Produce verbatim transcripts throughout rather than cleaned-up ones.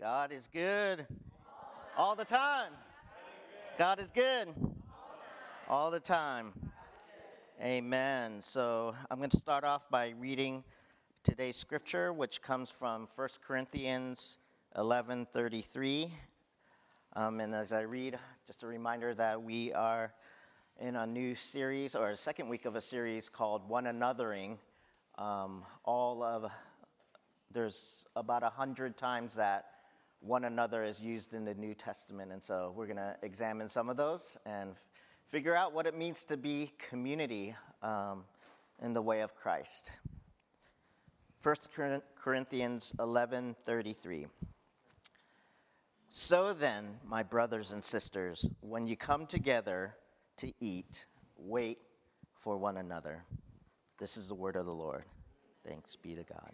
God is good all the time. God is good all the time. Amen. So I'm going to start off by reading today's scripture, which comes from First Corinthians eleven thirty-three. Um, and as I read, just a reminder that we are in a new series, or a second week of a series called One Anothering. Um, all of, there's about a hundred times that one another is used in the New Testament. And so we're going to examine some of those and figure out what it means to be community um, in the way of Christ. First Corinthians eleven thirty-three. So then, my brothers and sisters, when you come together to eat, wait for one another. This is the word of the Lord. Thanks be to God.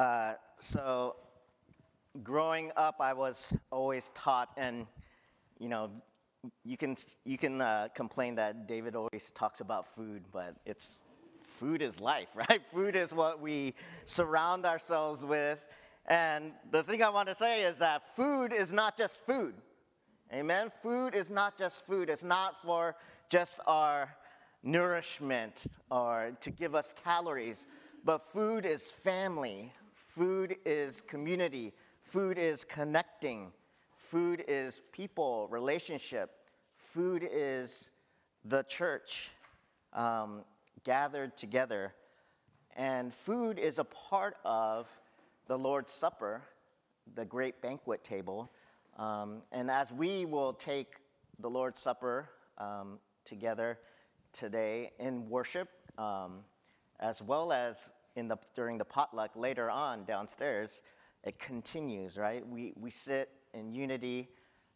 Uh, so, growing up, I was always taught, and you know, you can you can uh, complain that David always talks about food, but it's food is life, right? Food is what we surround ourselves with. And the thing I want to say is that food is not just food. Amen? Food is not just food. It's not for just our nourishment or to give us calories. But food is family. Food is community. Food is connecting. Food is people, relationship. Food is the church. Um, gathered together, and food is a part of the Lord's Supper, the great banquet table, um, and as we will take the Lord's Supper um, together today in worship, um, as well as in the during the potluck later on downstairs, it continues, right? We we sit in unity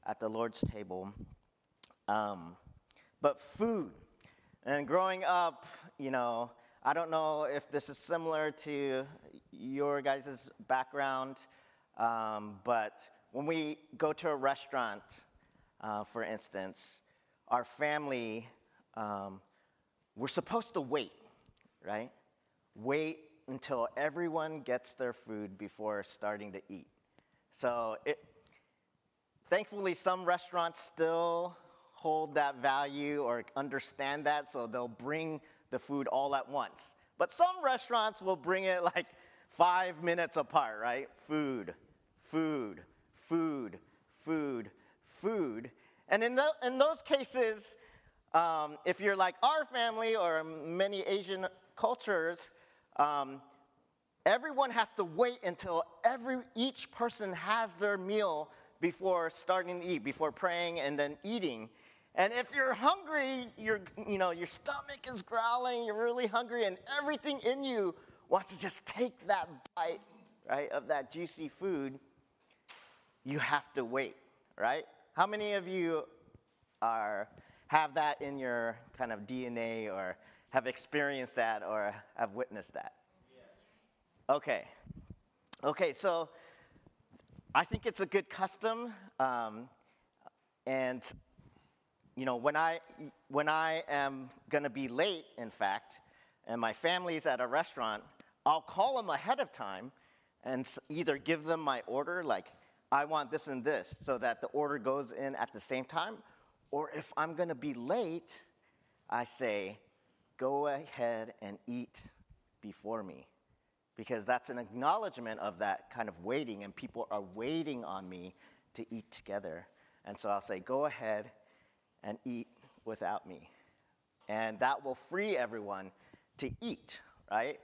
at the Lord's table, um, but food. And growing up, you know, I don't know if this is similar to your guys' background, um, but when we go to a restaurant, uh, for instance, our family, um, we're supposed to wait, right? Wait until everyone gets their food before starting to eat. So it, thankfully, some restaurants still hold that value or understand that, so they'll bring the food all at once. But some restaurants will bring it like five minutes apart, right? Food, food, food, food, food. And in, the, in those cases, um, if you're like our family or many Asian cultures, um, everyone has to wait until every each person has their meal before starting to eat, before praying and then eating. And if you're hungry, you're, you know, your stomach is growling, you're really hungry, and everything in you wants to just take that bite, right, of that juicy food, you have to wait, right? How many of you are have that in your kind of D N A or have experienced that or have witnessed that? Yes. Okay. Okay, so I think it's a good custom. Um, and You know, when I when I am going to be late, in fact, and my family's at a restaurant, I'll call them ahead of time and either give them my order, like, I want this and this, so that the order goes in at the same time. Or if I'm going to be late, I say, go ahead and eat before me. Because that's an acknowledgement of that kind of waiting, and people are waiting on me to eat together. And so I'll say, go ahead and eat without me. And that will free everyone to eat, right?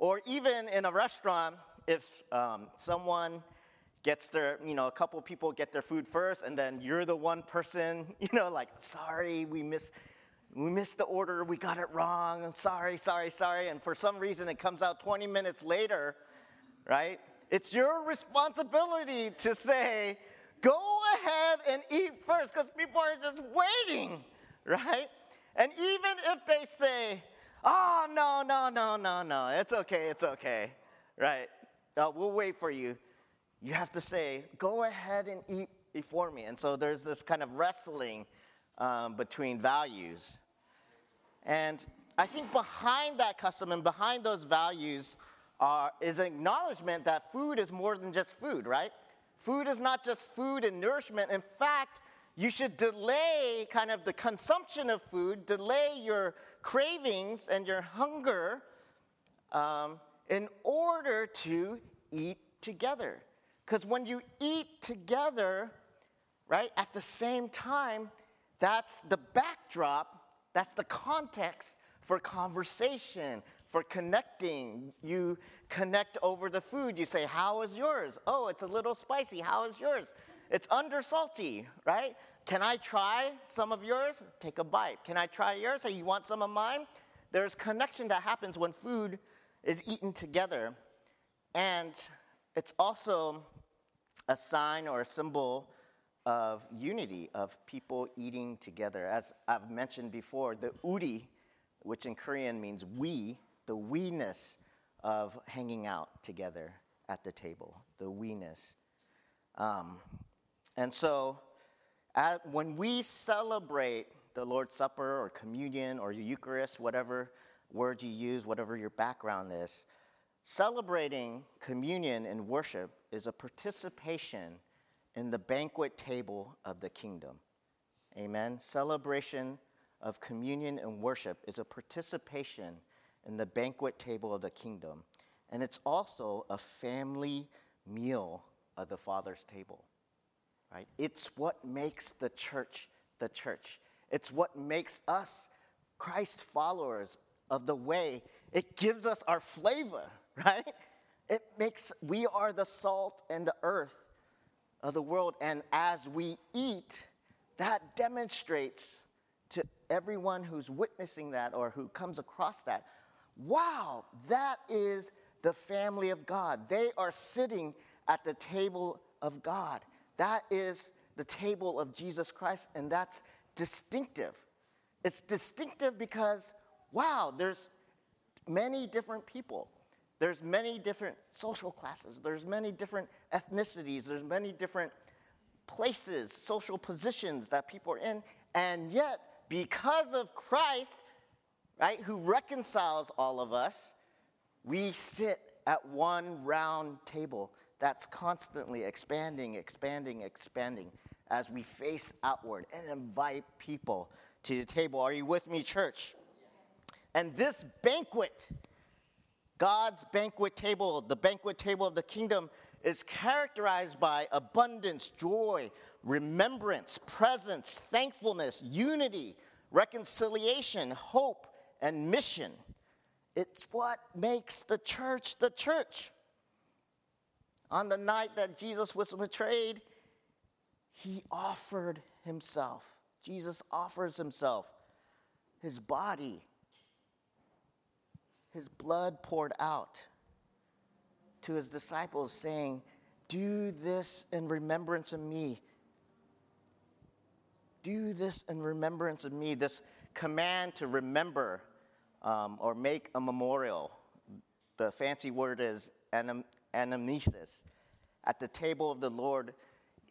Or even in a restaurant, if um, someone gets their, you know, a couple people get their food first, and then you're the one person, you know, like, sorry, we missed we missed the order, we got it wrong, I'm sorry, sorry, sorry, and for some reason it comes out twenty minutes later, right? It's your responsibility to say, go ahead and eat first, because people are just waiting, right? And even if they say, oh, no, no, no, no, no, it's okay, it's okay, right? Uh, we'll wait for you. You have to say, go ahead and eat before me. And so there's this kind of wrestling um, between values. And I think behind that custom and behind those values uh, is an acknowledgement that food is more than just food, right? Food is not just food and nourishment. In fact, you should delay kind of the consumption of food, delay your cravings and your hunger um, in order to eat together. Because when you eat together, right, at the same time, that's the backdrop, that's the context for conversation, for connecting. You connect over the food. You say, how is yours? Oh, it's a little spicy. How is yours? It's under salty, right? Can I try some of yours? Take a bite. Can I try yours? Hey, you want some of mine? There's connection that happens when food is eaten together. And it's also a sign or a symbol of unity, of people eating together. As I've mentioned before, the uri, which in Korean means we, the we-ness of hanging out together at the table, the we-ness. Um, and so at, when we celebrate the Lord's Supper or communion or Eucharist, whatever word you use, whatever your background is, celebrating communion and worship is a participation in the banquet table of the kingdom. Amen. Celebration of communion and worship is a participation in the banquet table of the kingdom. And it's also a family meal of the Father's table, right? It's what makes the church the church. It's what makes us Christ followers of the way. It gives us our flavor, right? It makes, we are the salt and the earth of the world. And as we eat, that demonstrates to everyone who's witnessing that or who comes across that, wow, that is the family of God. They are sitting at the table of God. That is the table of Jesus Christ, and that's distinctive. It's distinctive because, wow, there's many different people. There's many different social classes. There's many different ethnicities. There's many different places, social positions that people are in. And yet, because of Christ, right, who reconciles all of us, we sit at one round table that's constantly expanding, expanding, expanding as we face outward and invite people to the table. Are you with me, church? And this banquet, God's banquet table, the banquet table of the kingdom, is characterized by abundance, joy, remembrance, presence, thankfulness, unity, reconciliation, hope, and mission. It's what makes the church the church. On the night that Jesus was betrayed, he offered himself. Jesus offers himself, his body, his blood poured out to his disciples, saying, do this in remembrance of me. Do this in remembrance of me. This command to remember um, or make a memorial. The fancy word is anam. Anamnesis at the table of the Lord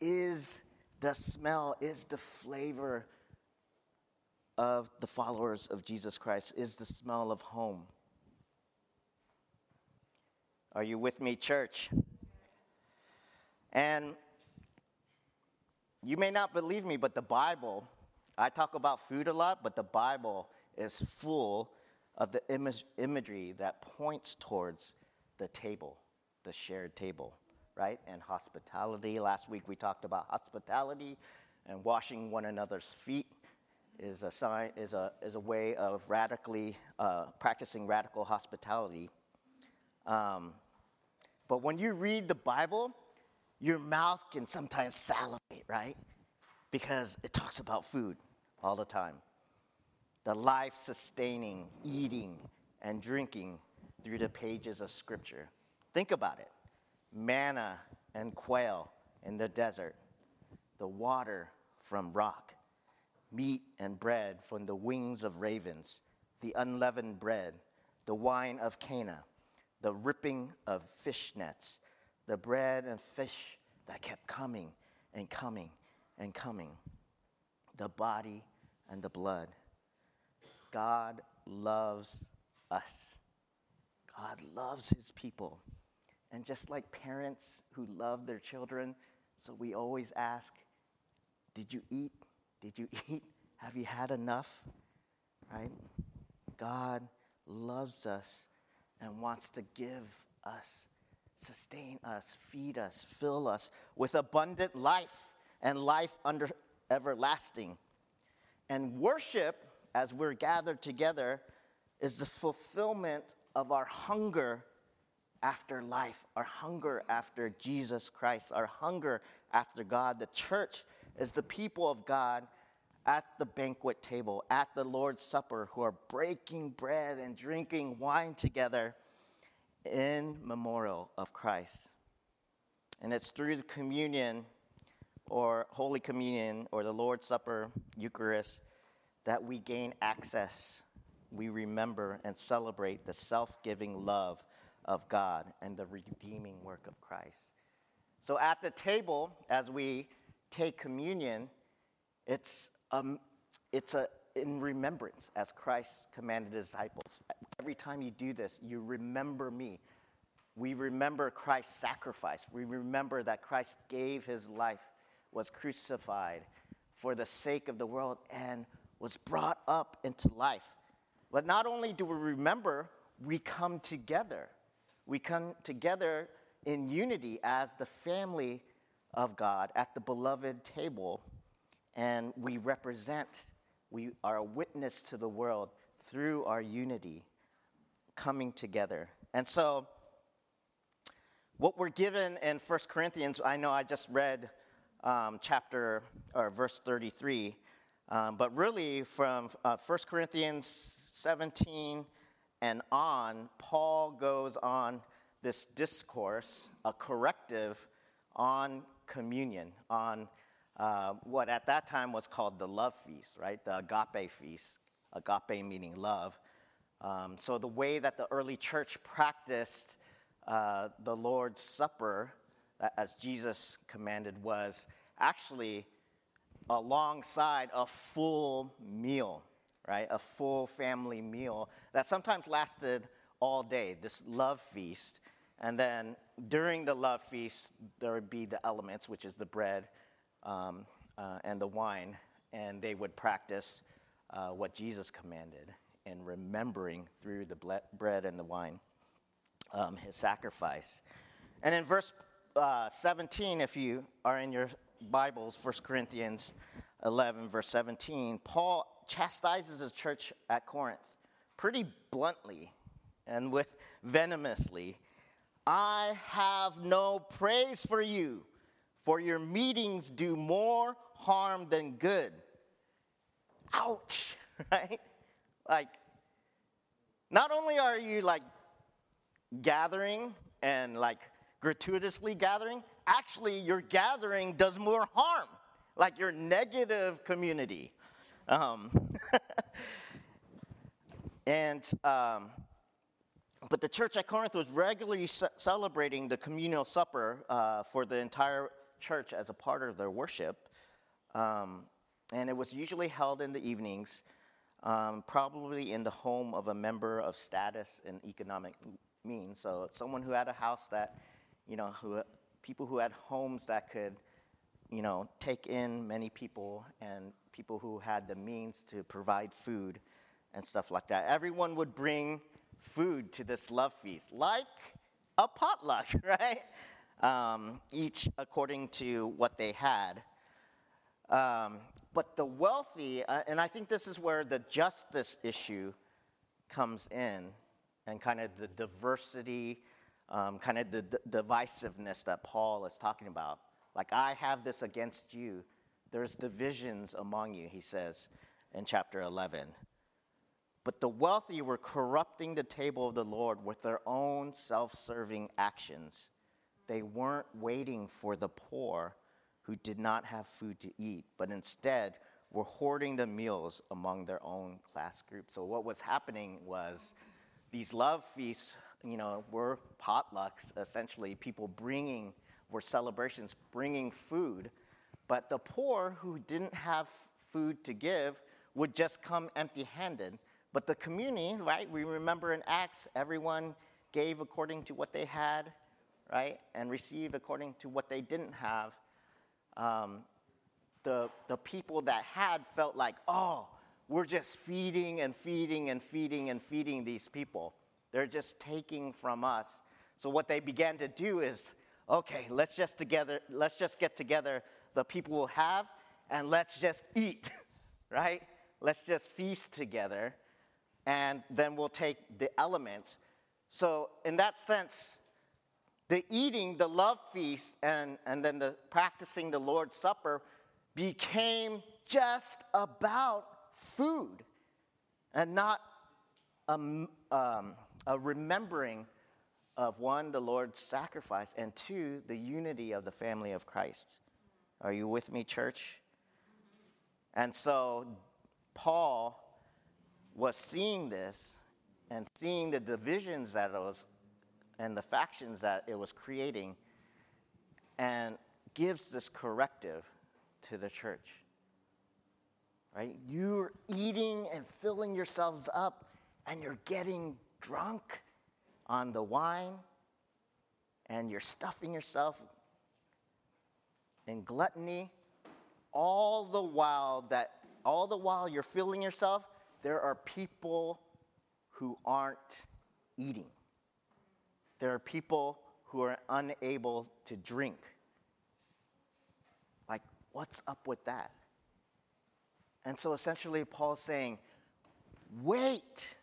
is the smell, is the flavor of the followers of Jesus Christ, is the smell of home. Are you with me, church? And you may not believe me, but the Bible, I talk about food a lot, but the Bible is full of the image, imagery that points towards the table. The shared table, right? And hospitality. Last week we talked about hospitality, and washing one another's feet is a sign, is a is a way of radically uh, practicing radical hospitality. Um, but when you read the Bible, your mouth can sometimes salivate, right? Because it talks about food all the time, the life-sustaining eating and drinking through the pages of Scripture. Think about it. Manna and quail in the desert, the water from rock, meat and bread from the wings of ravens, the unleavened bread, the wine of Cana, the ripping of fish nets, the bread and fish that kept coming and coming and coming, the body and the blood. God loves us. God loves his people. And just like parents who love their children, so we always ask, did you eat? Did you eat? Have you had enough? Right? God loves us and wants to give us, sustain us, feed us, fill us with abundant life and life under everlasting. And worship, as we're gathered together, is the fulfillment of our hunger after life, our hunger after Jesus Christ, our hunger after God. The church is the people of God at the banquet table, at the Lord's Supper, who are breaking bread and drinking wine together in memorial of Christ. And it's through the communion or Holy Communion or the Lord's Supper, Eucharist, that we gain access. We remember and celebrate the self-giving love of God and the redeeming work of Christ. So at the table, as we take communion, it's um, it's a in remembrance, as Christ commanded his disciples. Every time you do this, you remember me. We remember Christ's sacrifice. We remember that Christ gave his life, was crucified for the sake of the world, and was brought up into life. But not only do we remember, we come together. We come together in unity as the family of God at the beloved table, and we represent, we are a witness to the world through our unity, coming together. And so, what we're given in First Corinthians, I know I just read um, chapter or verse thirty-three, um, but really from uh, First Corinthians seventeen and on, Paul goes on this discourse, a corrective on communion, on Uh, what at that time was called the love feast, right? The agape feast, agape meaning love. Um, so the way that the early church practiced uh, the Lord's Supper, uh, as Jesus commanded, was actually alongside a full meal, right? A full family meal that sometimes lasted all day, this love feast. And then during the love feast, there would be the elements, which is the bread, Um, uh, and the wine, and they would practice uh, what Jesus commanded in remembering through the ble- bread and the wine um, his sacrifice. And in verse uh, seventeen, if you are in your Bibles, First Corinthians eleven, verse seventeen, Paul chastises the church at Corinth pretty bluntly and with venomously. I have no praise for you, for your meetings do more harm than good. Ouch, right? Like, not only are you, like, gathering and, like, gratuitously gathering, actually your gathering does more harm, like your negative community. Um, and, um, but the church at Corinth was regularly ce- celebrating the communal supper uh, for the entire church as a part of their worship, um, and it was usually held in the evenings, um, probably in the home of a member of status and economic means. So someone who had a house that, you know, who people who had homes that could, you know, take in many people, and people who had the means to provide food and stuff like that. Everyone would bring food to this love feast, like a potluck, right? Um, each according to what they had. Um, but the wealthy, uh, and I think this is where the justice issue comes in, and kind of the diversity, um, kind of the d- divisiveness that Paul is talking about. Like, I have this against you. There's divisions among you, he says in chapter eleven. But the wealthy were corrupting the table of the Lord with their own self-serving actions. They weren't waiting for the poor who did not have food to eat, but instead were hoarding the meals among their own class group. So what was happening was these love feasts, you know, were potlucks, essentially. People bringing, were celebrations, bringing food. But the poor who didn't have food to give would just come empty-handed. But the community, right, we remember in Acts, everyone gave according to what they had, right, and received according to what they didn't have, um, the the people that had felt like, oh, we're just feeding and feeding and feeding and feeding these people. They're just taking from us. So what they began to do is, okay, let's just together, let's just get together the people who have, and let's just eat, right? Let's just feast together, and then we'll take the elements. So in that sense, the eating, the love feast, and, and then the practicing the Lord's Supper became just about food and not a, um, a remembering of, one, the Lord's sacrifice, and two, the unity of the family of Christ. Are you with me, church? And so Paul was seeing this and seeing the divisions that it was and the factions that it was creating, and gives this corrective to the church. Right? You're eating and filling yourselves up, and you're getting drunk on the wine, and you're stuffing yourself in gluttony, all the while that all the while you're filling yourself, there are people who aren't eating. There are people who are unable to drink. Like, what's up with that? And so essentially Paul's saying, wait.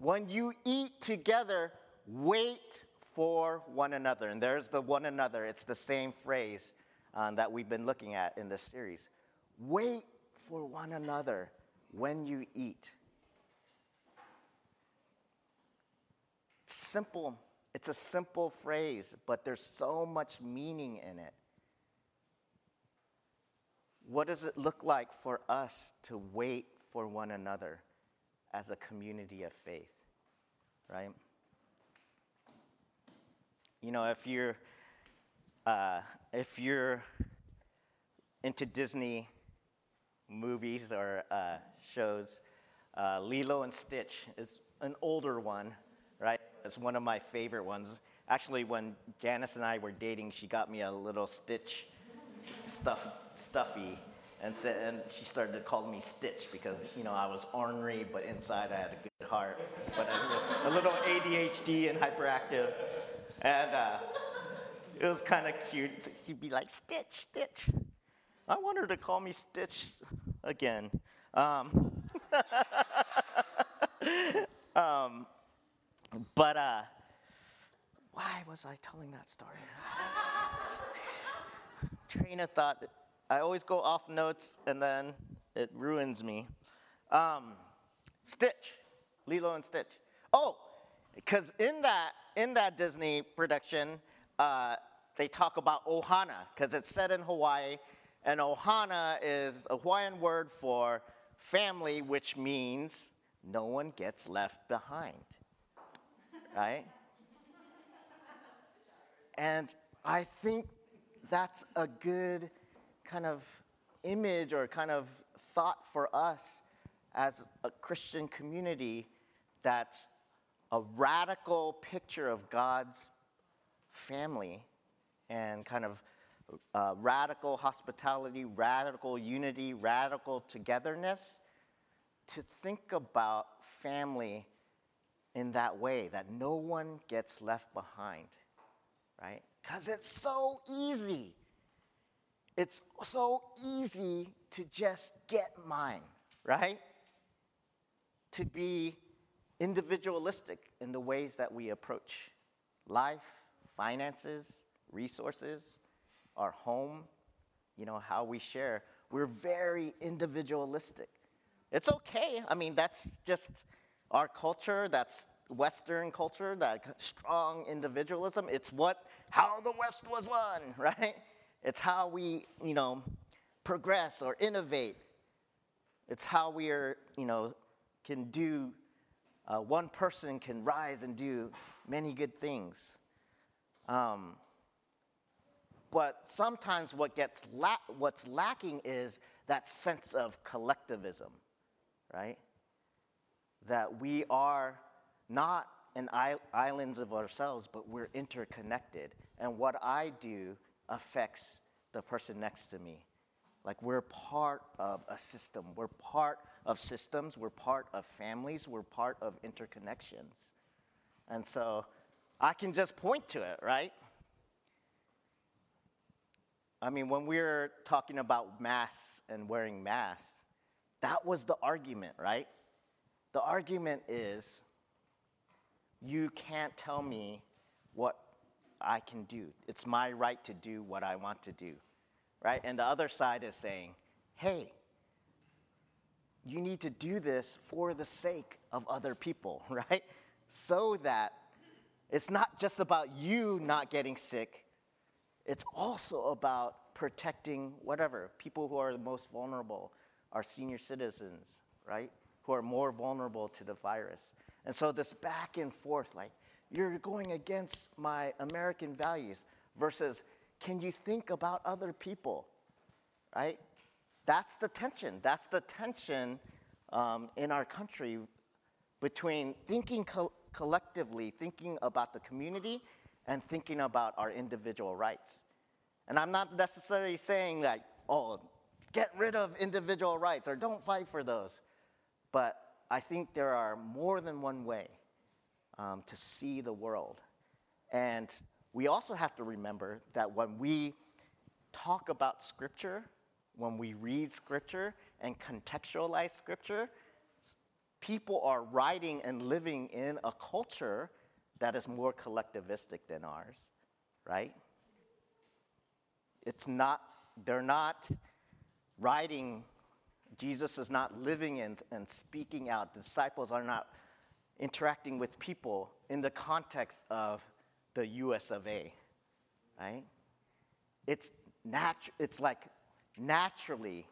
When you eat together, wait for one another. And there's the one another. It's the same phrase um, that we've been looking at in this series. Wait for one another when you eat. It's simple. It's a simple phrase, but there's so much meaning in it. What does it look like for us to wait for one another as a community of faith, right? You know, if you're uh, if you're into Disney movies or uh, shows, uh, Lilo and Stitch is an older one, right? It's one of my favorite ones. Actually, when Janice and I were dating, she got me a little Stitch stuff. Stuffy, and said, and she started to call me Stitch because, you know, I was ornery, but inside I had a good heart, but a, a little A D H D and hyperactive, and uh, it was kind of cute. So she'd be like, Stitch, Stitch. I want her to call me Stitch again. Um, um, but uh, why was I telling that story? Train of thought. I always go off notes, and then it ruins me. Um, Stitch, Lilo and Stitch. Oh, because in that in that Disney production, uh, they talk about ohana, because it's set in Hawaii, and ohana is a Hawaiian word for family, which means no one gets left behind, right? And I think that's a good kind of image or kind of thought for us as a Christian community. That's a radical picture of God's family and kind of uh, radical hospitality, radical unity, radical togetherness. To think about family in that way, that no one gets left behind, right? Because it's so easy. It's so easy to just get mine, right? To be individualistic in the ways that we approach life, finances, resources, our home, you know, how we share. We're very individualistic. It's okay. I mean, that's just our culture. That's Western culture, that strong individualism. It's what, how the West was won, right? It's how we, you know, progress or innovate. It's how we are, you know, can do, uh, one person can rise and do many good things. Um, but sometimes what gets la- what's lacking is that sense of collectivism, right? That we are not in islands of ourselves, but we're interconnected. And what I do affects the person next to me. Like, we're part of a system. We're part of systems. We're part of families. We're part of interconnections. And so I can just point to it, right? I mean, when we were talking about masks and wearing masks, that was the argument, right? The argument is, you can't tell me what I can do. It's my right to do what I want to do, right? And the other side is saying, hey, you need to do this for the sake of other people, right? So that it's not just about you not getting sick. It's also about protecting whatever. People who are the most vulnerable are senior citizens, right? Who are more vulnerable to the virus. And so this back and forth, like, you're going against my American values versus, can you think about other people, right? That's the tension. That's the tension um, in our country between thinking co- collectively, thinking about the community, and thinking about our individual rights. And I'm not necessarily saying that, oh, get rid of individual rights or don't fight for those. But I think there are more than one way um, to see the world. And we also have to remember that when we talk about Scripture, when we read Scripture and contextualize Scripture, people are writing and living in a culture that is more collectivistic than ours, right? It's not, they're not writing, Jesus is not living in and speaking out. The disciples are not interacting with people in the context of the U S of A, right? It's natu- It's like naturally,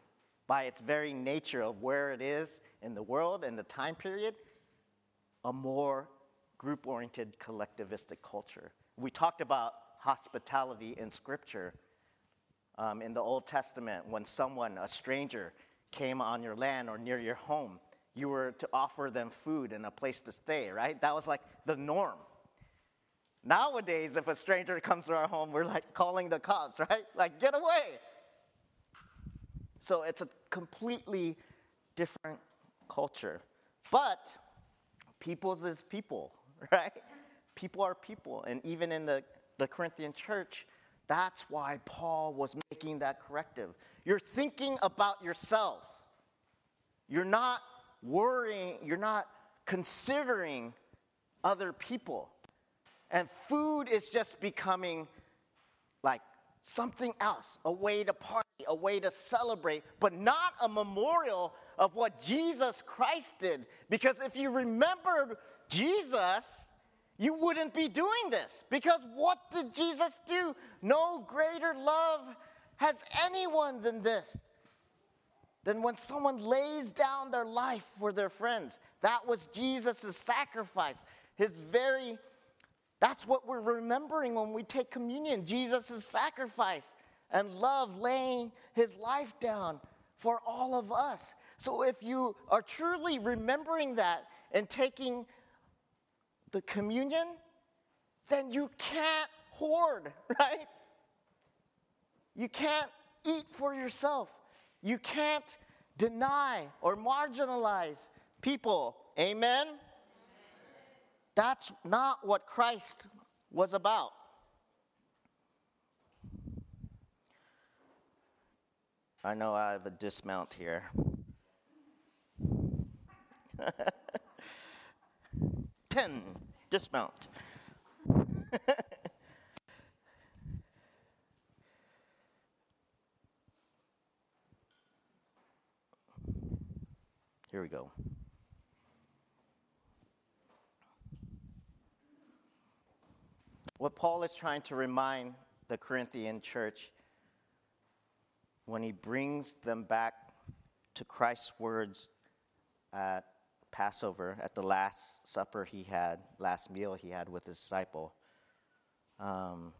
by its very nature of where it is in the world and the time period, a more group-oriented, collectivistic culture. We talked about hospitality in Scripture. Um, in the Old Testament, when someone, a stranger, came on your land or near your home, you were to offer them food and a place to stay, right? That was like the norm. Nowadays, if a stranger comes to our home, we're like calling the cops, right? Like, get away! So it's a completely different culture. But peoples is people, right? People are people. And even in the, the Corinthian church, that's why Paul was making that corrective. You're thinking about yourselves. You're not worrying, you're not considering other people. And food is just becoming like something else, a way to party, a way to celebrate, but not a memorial of what Jesus Christ did. Because if you remembered Jesus, you wouldn't be doing this. Because what did Jesus do? No greater love has anyone than this, than when someone lays down their life for their friends. That was Jesus' sacrifice. His very, that's what we're remembering when we take communion. Jesus' sacrifice and love, laying his life down for all of us. So if you are truly remembering that and taking the communion, then you can't hoard, right? You can't eat for yourself. You can't deny or marginalize people. Amen? Amen. That's not what Christ was about. I know I have a dismount here. ten, dismount. Here we go. What Paul is trying to remind the Corinthian church when he brings them back to Christ's words at Passover, at the last supper he had, last meal he had with his disciple, um,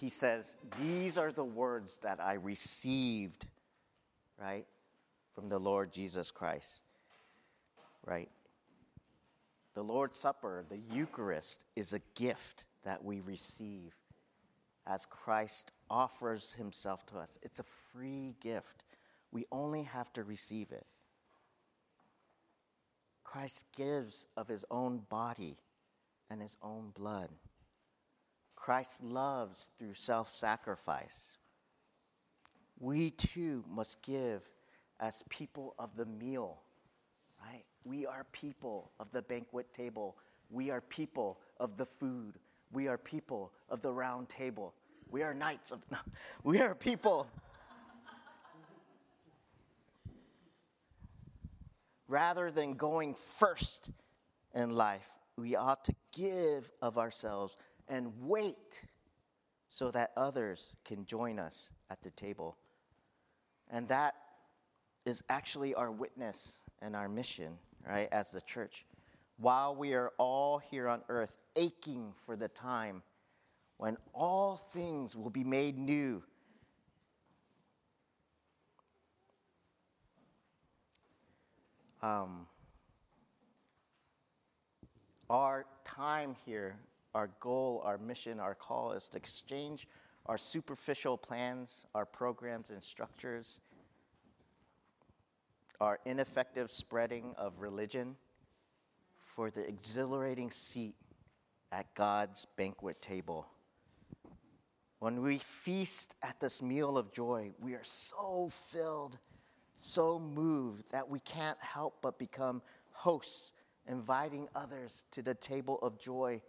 he says, these are the words that I received, right, from the Lord Jesus Christ, right? The Lord's Supper, the Eucharist, is a gift that we receive as Christ offers himself to us. It's a free gift. We only have to receive it. Christ gives of his own body and his own blood. Christ loves through self-sacrifice. We too must give as people of the meal, right? We are people of the banquet table. We are people of the food. We are people of the round table. We are knights of... No, we are people. Rather than going first in life, we ought to give of ourselves and wait so that others can join us at the table. And that is actually our witness and our mission, right, as the church. While we are all here on earth aching for the time when all things will be made new, um, our time here, our goal, our mission, our call is to exchange our superficial plans, our programs and structures, our ineffective spreading of religion, for the exhilarating seat at God's banquet table. When we feast at this meal of joy, we are so filled, so moved that we can't help but become hosts, inviting others to the table of joy.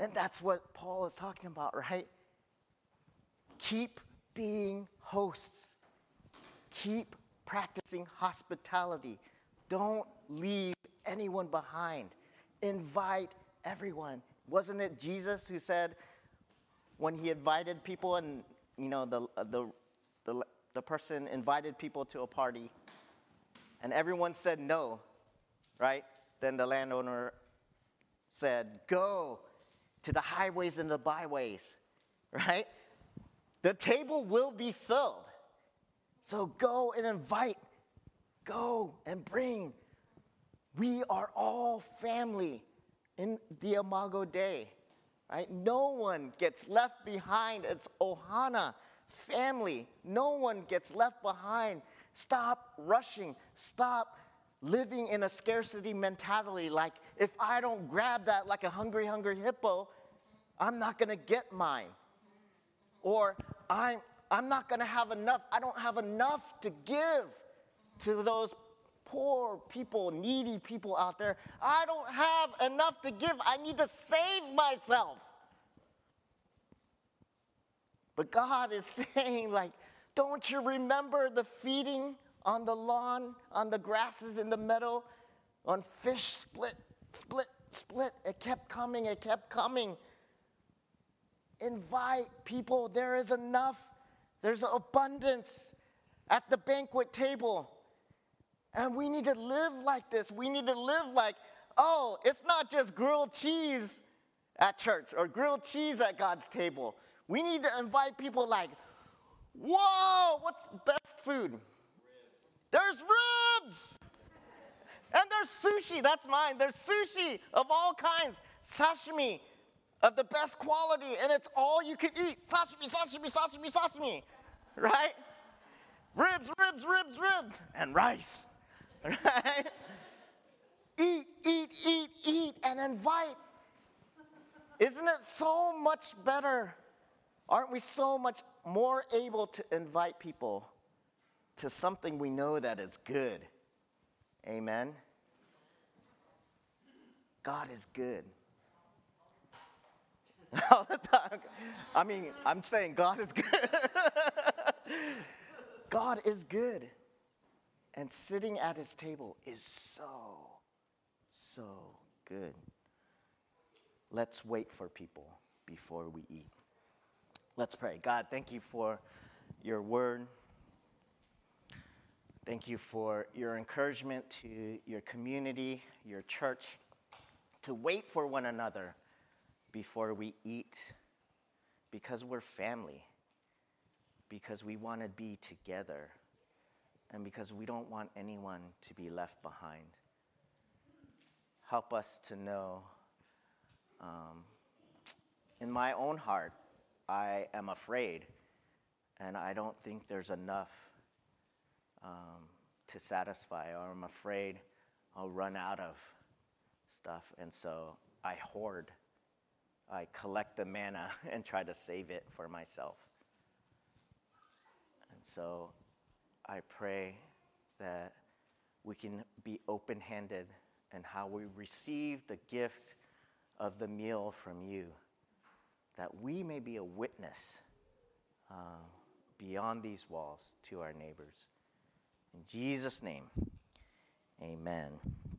And that's what Paul is talking about, right? Keep being hosts. Keep practicing hospitality. Don't leave anyone behind. Invite everyone. Wasn't it Jesus who said, when he invited people, and you know the the the, the person invited people to a party, and everyone said no, right? Then the landowner said, "Go to the highways and the byways," right? The table will be filled. So go and invite. Go and bring. We are all family in the Imago Dei, right? No one gets left behind. It's ohana, family. No one gets left behind. Stop rushing. Stop living in a scarcity mentality like, if I don't grab that like a hungry, hungry hippo, I'm not going to get mine. Or I'm... I'm not going to have enough. I don't have enough to give to those poor people, needy people out there. I don't have enough to give. I need to save myself. But God is saying, like, don't you remember the feeding on the lawn, on the grasses in the meadow, on fish split, split, split. It kept coming. It kept coming. Invite people. There is enough. There's abundance at the banquet table. And we need to live like this. We need to live like, oh, it's not just grilled cheese at church or grilled cheese at God's table. We need to invite people like, whoa, what's best food? Ribs. There's ribs. And there's sushi. That's mine. There's sushi of all kinds. Sashimi. Of the best quality, and it's all you can eat. Sashimi, sashimi, sashimi, sashimi, right? Ribs, ribs, ribs, ribs, and rice, right? Eat, eat, eat, eat, and invite. Isn't it so much better? Aren't we so much more able to invite people to something we know that is good? Amen? God is good. All the time. I mean, I'm saying God is good. God is good. And sitting at his table is so, so good. Let's wait for people before we eat. Let's pray. God, thank you for your word. Thank you for your encouragement to your community, your church, to wait for one another before we eat, because we're family, because we want to be together, and because we don't want anyone to be left behind. help us to know. Um, in my own heart, I am afraid, and I don't think there's enough um, to satisfy, or I'm afraid I'll run out of stuff, and so I hoard. I collect the manna and try to save it for myself. And so I pray that we can be open-handed in how we receive the gift of the meal from you, that we may be a witness uh, beyond these walls to our neighbors. In Jesus' name, amen.